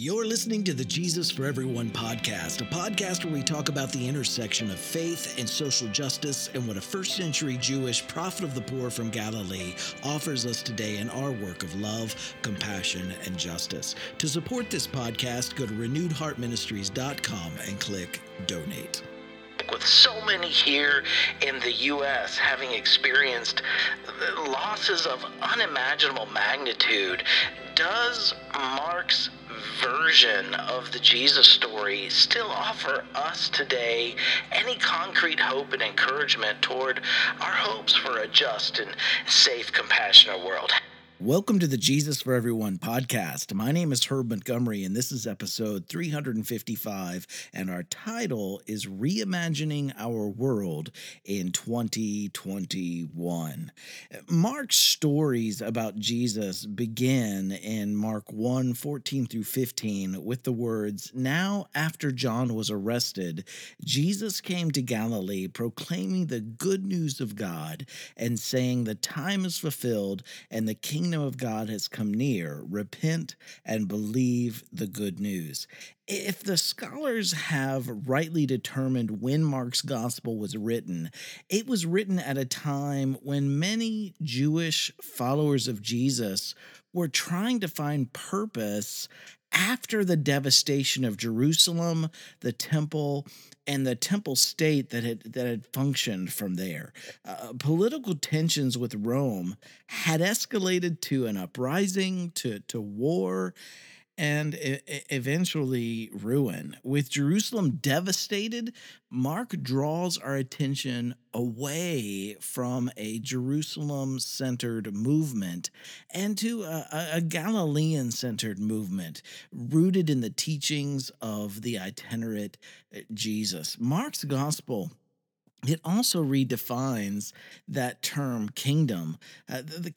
You're listening to the Jesus for Everyone podcast, a podcast where we talk about the intersection of faith and social justice and what a first-century Jewish prophet of the poor from Galilee offers us today in our work of love, compassion, and justice. To support this podcast, go to renewedheartministries.com and click Donate. With so many here in the U.S. having experienced losses of unimaginable magnitude, does Mark's version of the Jesus story still offer us today any concrete hope and encouragement toward our hopes for a just and safe, compassionate world? Welcome to the Jesus for Everyone podcast. My name is Herb Montgomery, and this is episode 355, and our title is Reimagining Our World in 2021. Mark's stories about Jesus begin in Mark 1, 14 through 15 with the words, "Now after John was arrested, Jesus came to Galilee, proclaiming the good news of God and saying, 'The time is fulfilled and the kingdom of God has come near. Repent and believe the good news.'" If the scholars have rightly determined when Mark's gospel was written, it was written at a time when many Jewish followers of Jesus were trying to find purpose after the devastation of Jerusalem, the temple, and the temple state that had functioned from there. Political tensions with Rome had escalated to an uprising, to war, and eventually ruin. With Jerusalem devastated, Mark draws our attention away from a Jerusalem-centered movement and to a Galilean-centered movement rooted in the teachings of the itinerant Jesus. Mark's gospel, it also redefines that term kingdom. The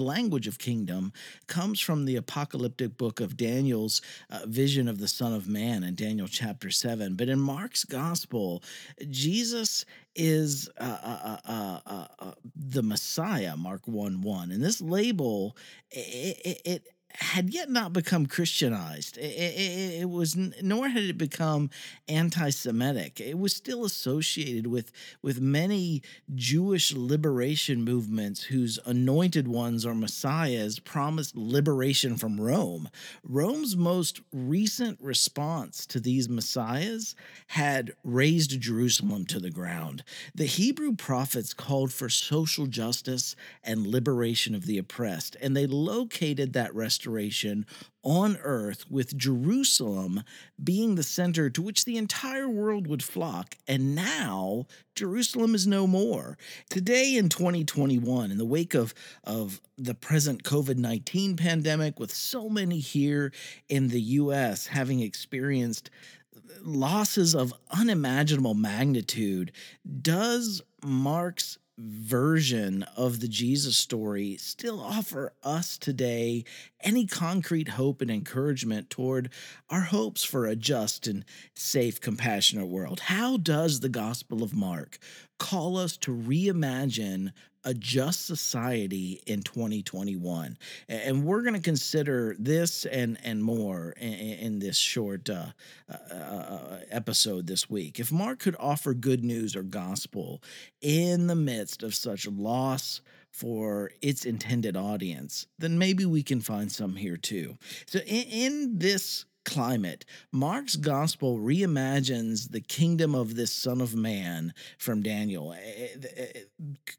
language of kingdom comes from the apocalyptic book of Daniel's vision of the Son of Man in Daniel chapter 7. But in Mark's gospel, Jesus is the Messiah, Mark 1:1. And this label, it had yet not become Christianized. It was, nor had it become anti-Semitic. It was still associated with many Jewish liberation movements whose anointed ones or messiahs promised liberation from Rome. Rome's most recent response to these messiahs had razed Jerusalem to the ground. The Hebrew prophets called for social justice and liberation of the oppressed, and they located that restoration on earth, with Jerusalem being the center to which the entire world would flock. And now Jerusalem is no more. Today in 2021, in the wake of the present COVID-19 pandemic, with so many here in the U.S. having experienced losses of unimaginable magnitude, does Mark's version of the Jesus story still offer us today any concrete hope and encouragement toward our hopes for a just and safe, compassionate world? How does the Gospel of Mark call us to reimagine a just society in 2021? And we're going to consider this and more in this short episode this week. If Mark could offer good news or gospel in the midst of such loss for its intended audience, then maybe we can find some here too. So in this climate, Mark's gospel reimagines the kingdom of this Son of Man from Daniel.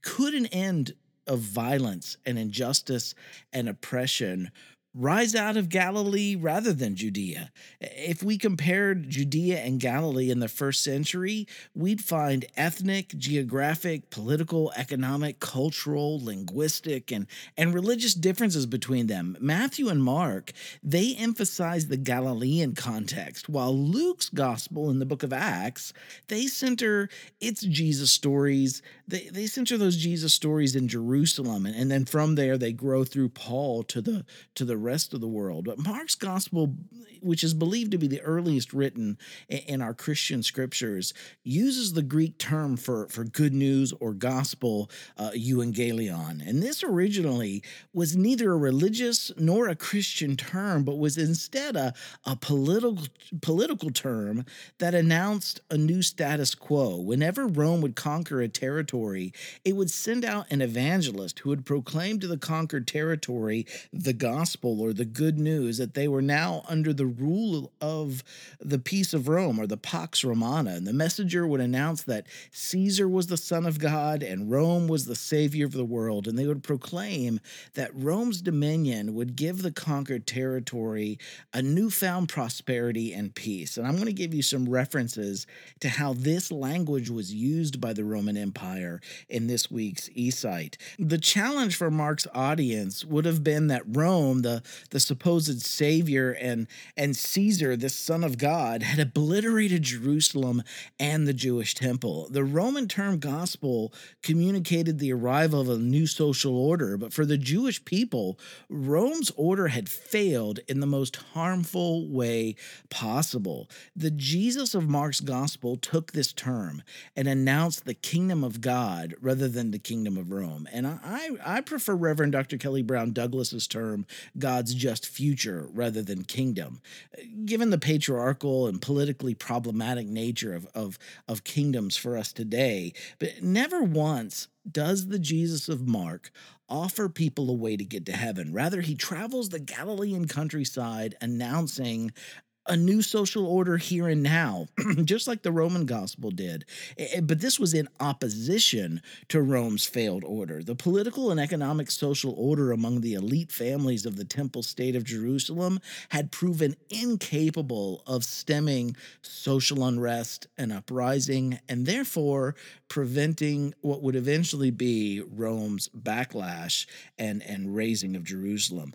Could an end of violence and injustice and oppression rise out of Galilee rather than Judea? If we compared Judea and Galilee in the first century, we'd find ethnic, geographic, political, economic, cultural, linguistic, and religious differences between them. Matthew and Mark, they emphasize the Galilean context, while Luke's gospel in the book of Acts, they center its Jesus stories. They center those Jesus stories in Jerusalem, and then from there they grow through Paul to the rest of the world. But Mark's gospel, which is believed to be the earliest written in our Christian scriptures, uses the Greek term for good news or gospel, euangelion. And this originally was neither a religious nor a Christian term, but was instead a political term that announced a new status quo. Whenever Rome would conquer a territory, it would send out an evangelist who would proclaim to the conquered territory the gospel or the good news that they were now under the rule of the peace of Rome, or the Pax Romana. And the messenger would announce that Caesar was the Son of God and Rome was the Savior of the world. And they would proclaim that Rome's dominion would give the conquered territory a newfound prosperity and peace. And I'm going to give you some references to how this language was used by the Roman Empire in this week's eSight. The challenge for Mark's audience would have been that Rome, the supposed savior, and Caesar, the Son of God, had obliterated Jerusalem and the Jewish temple. The Roman term gospel communicated the arrival of a new social order, but for the Jewish people, Rome's order had failed in the most harmful way possible. The Jesus of Mark's gospel took this term and announced the kingdom of God rather than the kingdom of Rome. And I prefer Reverend Dr. Kelly Brown Douglas's term, God's just future rather than kingdom. Given the patriarchal and politically problematic nature of kingdoms for us today, but never once does the Jesus of Mark offer people a way to get to heaven. Rather, he travels the Galilean countryside announcing a new social order here and now, just like the Roman gospel did. But this was in opposition to Rome's failed order. The political and economic social order among the elite families of the temple state of Jerusalem had proven incapable of stemming social unrest and uprising, and therefore preventing what would eventually be Rome's backlash and raising of Jerusalem.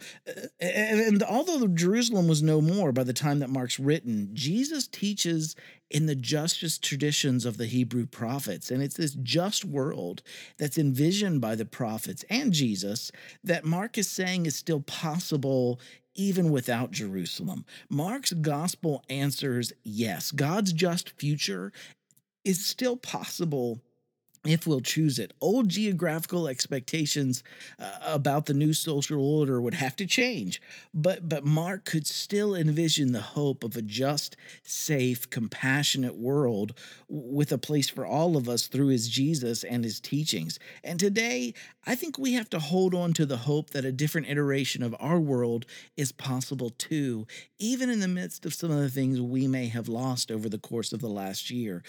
And although Jerusalem was no more by the time that Mark's written, Jesus teaches in the justest traditions of the Hebrew prophets. And it's this just world that's envisioned by the prophets and Jesus that Mark is saying is still possible even without Jerusalem. Mark's gospel answers yes. God's just future is still possible if we'll choose it. Old geographical expectations about the new social order would have to change, but Mark could still envision the hope of a just, safe, compassionate world with a place for all of us through his Jesus and his teachings. And today, I think we have to hold on to the hope that a different iteration of our world is possible too, even in the midst of some of the things we may have lost over the course of the last year.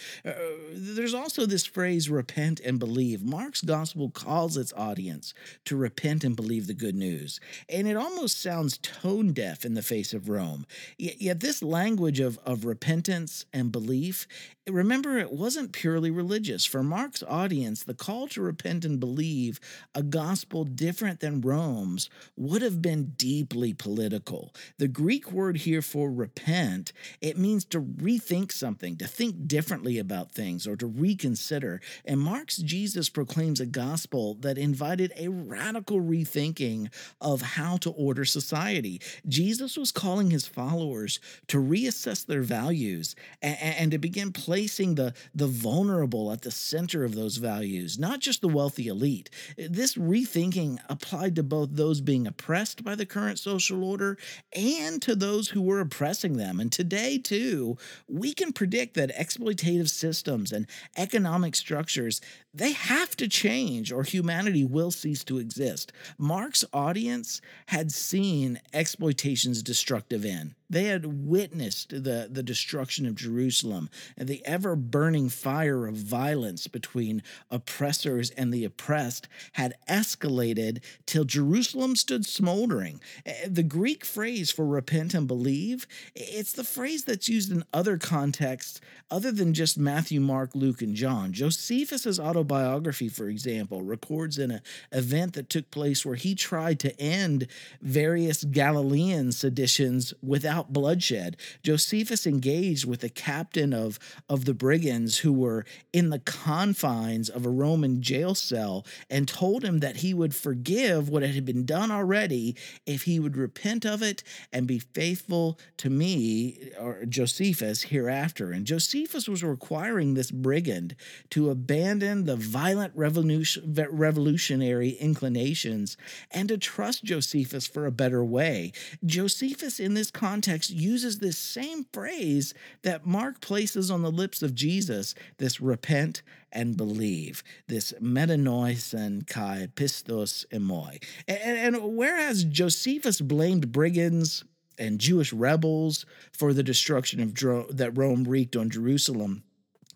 There's also this phrase, repent and believe. Mark's gospel calls its audience to repent and believe the good news. And it almost sounds tone deaf in the face of Rome. Yet this language of repentance and belief, remember, it wasn't purely religious. For Mark's audience, the call to repent and believe a gospel different than Rome's would have been deeply political. The Greek word here for repent, it means to rethink something, to think differently about things, or to reconsider. And Mark's Jesus proclaims a gospel that invited a radical rethinking of how to order society. Jesus was calling his followers to reassess their values and to begin placing the vulnerable at the center of those values, not just the wealthy elite. This rethinking applied to both those being oppressed by the current social order and to those who were oppressing them. And today, too, we can predict that exploitative systems and economic structures, they have to change or humanity will cease to exist. Mark's audience had seen exploitation's destructive end. They had witnessed the destruction of Jerusalem and the ever-burning fire of violence between oppressors and the oppressed had escalated till Jerusalem stood smoldering. The Greek phrase for repent and believe, it's the phrase that's used in other contexts other than just Matthew, Mark, Luke, and John. Josephus's autobiography, for example, records an event that took place where he tried to end various Galilean seditions without without bloodshed. Josephus engaged with the captain of the brigands who were in the confines of a Roman jail cell and told him that he would forgive what had been done already if he would repent of it and be faithful to me, or Josephus, hereafter. And Josephus was requiring this brigand to abandon the violent revolutionary inclinations and to trust Josephus for a better way. Josephus, in this context, uses this same phrase that Mark places on the lips of Jesus, this repent and believe, this metanoēsen kai pisteuō moi. And whereas Josephus blamed brigands and Jewish rebels for the destruction of that Rome wreaked on Jerusalem,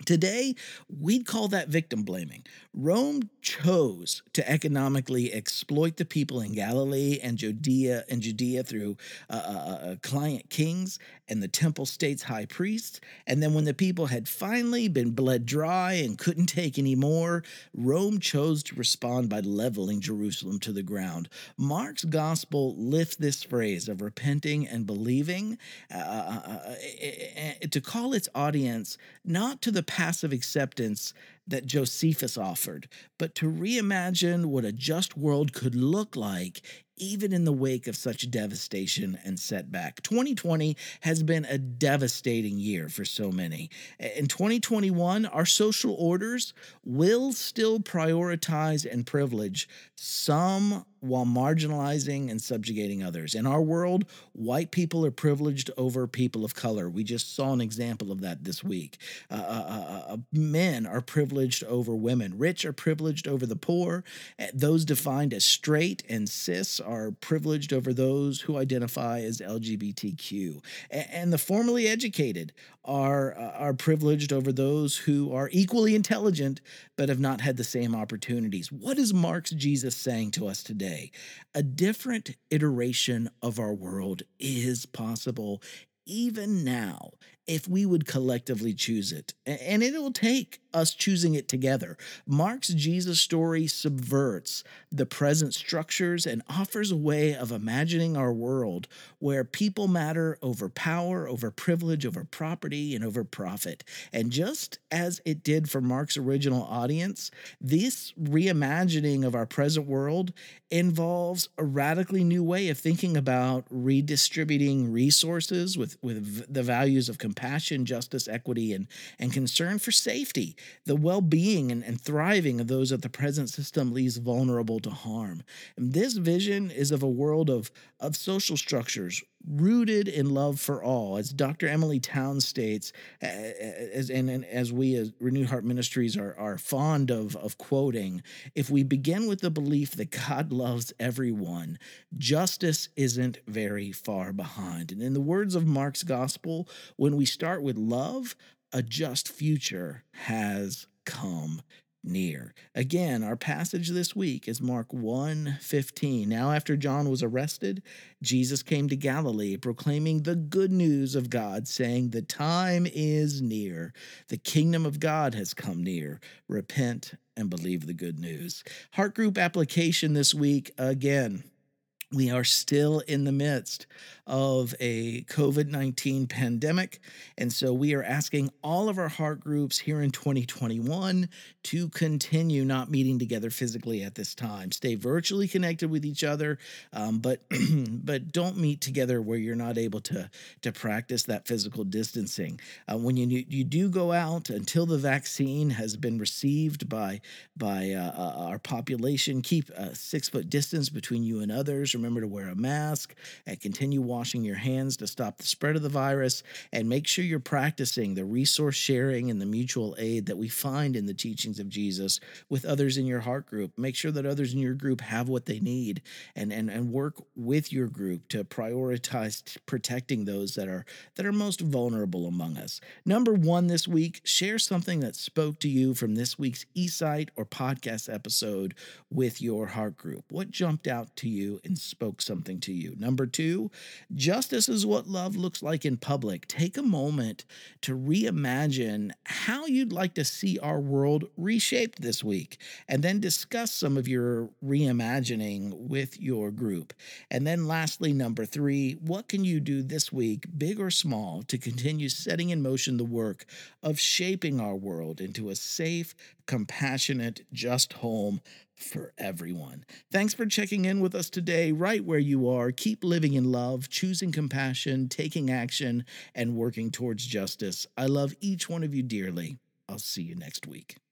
today, we'd call that victim blaming. Rome chose to economically exploit the people in Galilee and Judea through client kings and the temple state's high priests. And then when the people had finally been bled dry and couldn't take any more, Rome chose to respond by leveling Jerusalem to the ground. Mark's gospel lifts this phrase of repenting and believing to call its audience not to the passive acceptance that Josephus offered, but to reimagine what a just world could look like even in the wake of such devastation and setback. 2020 has been a devastating year for so many. In 2021, our social orders will still prioritize and privilege some while marginalizing and subjugating others. In our world, white people are privileged over people of color. We just saw an example of that this week. Men are privileged over women. Rich are privileged over the poor. Those defined as straight and cis are privileged over those who identify as LGBTQ. And the formerly educated are privileged over those who are equally intelligent but have not had the same opportunities. What is Mark's Jesus saying to us today? A different iteration of our world is possible even now, if we would collectively choose it. And it will take us choosing it together. Mark's Jesus story subverts the present structures and offers a way of imagining our world where people matter over power, over privilege, over property, and over profit. And just as it did for Mark's original audience, this reimagining of our present world involves a radically new way of thinking about redistributing resources with the values of compassion, justice, equity, and concern for safety. The well-being and thriving of those that the present system leaves vulnerable to harm. And this vision is of a world of social structures rooted in love for all. As Dr. Emily Towns states, as we as Renew Heart Ministries are fond of quoting, if we begin with the belief that God loves everyone, justice isn't very far behind. And in the words of Mark's gospel, when we start with love, a just future has come near. Again, our passage this week is Mark 1:15. Now, after John was arrested, Jesus came to Galilee, proclaiming the good news of God, saying, "The time is near. The kingdom of God has come near. Repent and believe the good news." Heart group application this week, again. We are still in the midst of a COVID-19 pandemic, and so we are asking all of our heart groups here in 2021 to continue not meeting together physically at this time. Stay virtually connected with each other, but don't meet together where you're not able to practice that physical distancing. When you do go out, until the vaccine has been received by our population, keep a 6-foot distance between you and others. Remember to wear a mask and continue washing your hands to stop the spread of the virus, and make sure you're practicing the resource sharing and the mutual aid that we find in the teachings of Jesus with others in your heart group. Make sure that others in your group have what they need and work with your group to prioritize protecting those that are most vulnerable among us. Number one this week, share something that spoke to you from this week's e-site or podcast episode with your heart group. What jumped out to you in spoke something to you. Number two, justice is what love looks like in public. Take a moment to reimagine how you'd like to see our world reshaped this week, and then discuss some of your reimagining with your group. And then lastly, number three, what can you do this week, big or small, to continue setting in motion the work of shaping our world into a safe, compassionate, just home for everyone? Thanks for checking in with us today, right where you are. Keep living in love, choosing compassion, taking action, and working towards justice. I love each one of you dearly. I'll see you next week.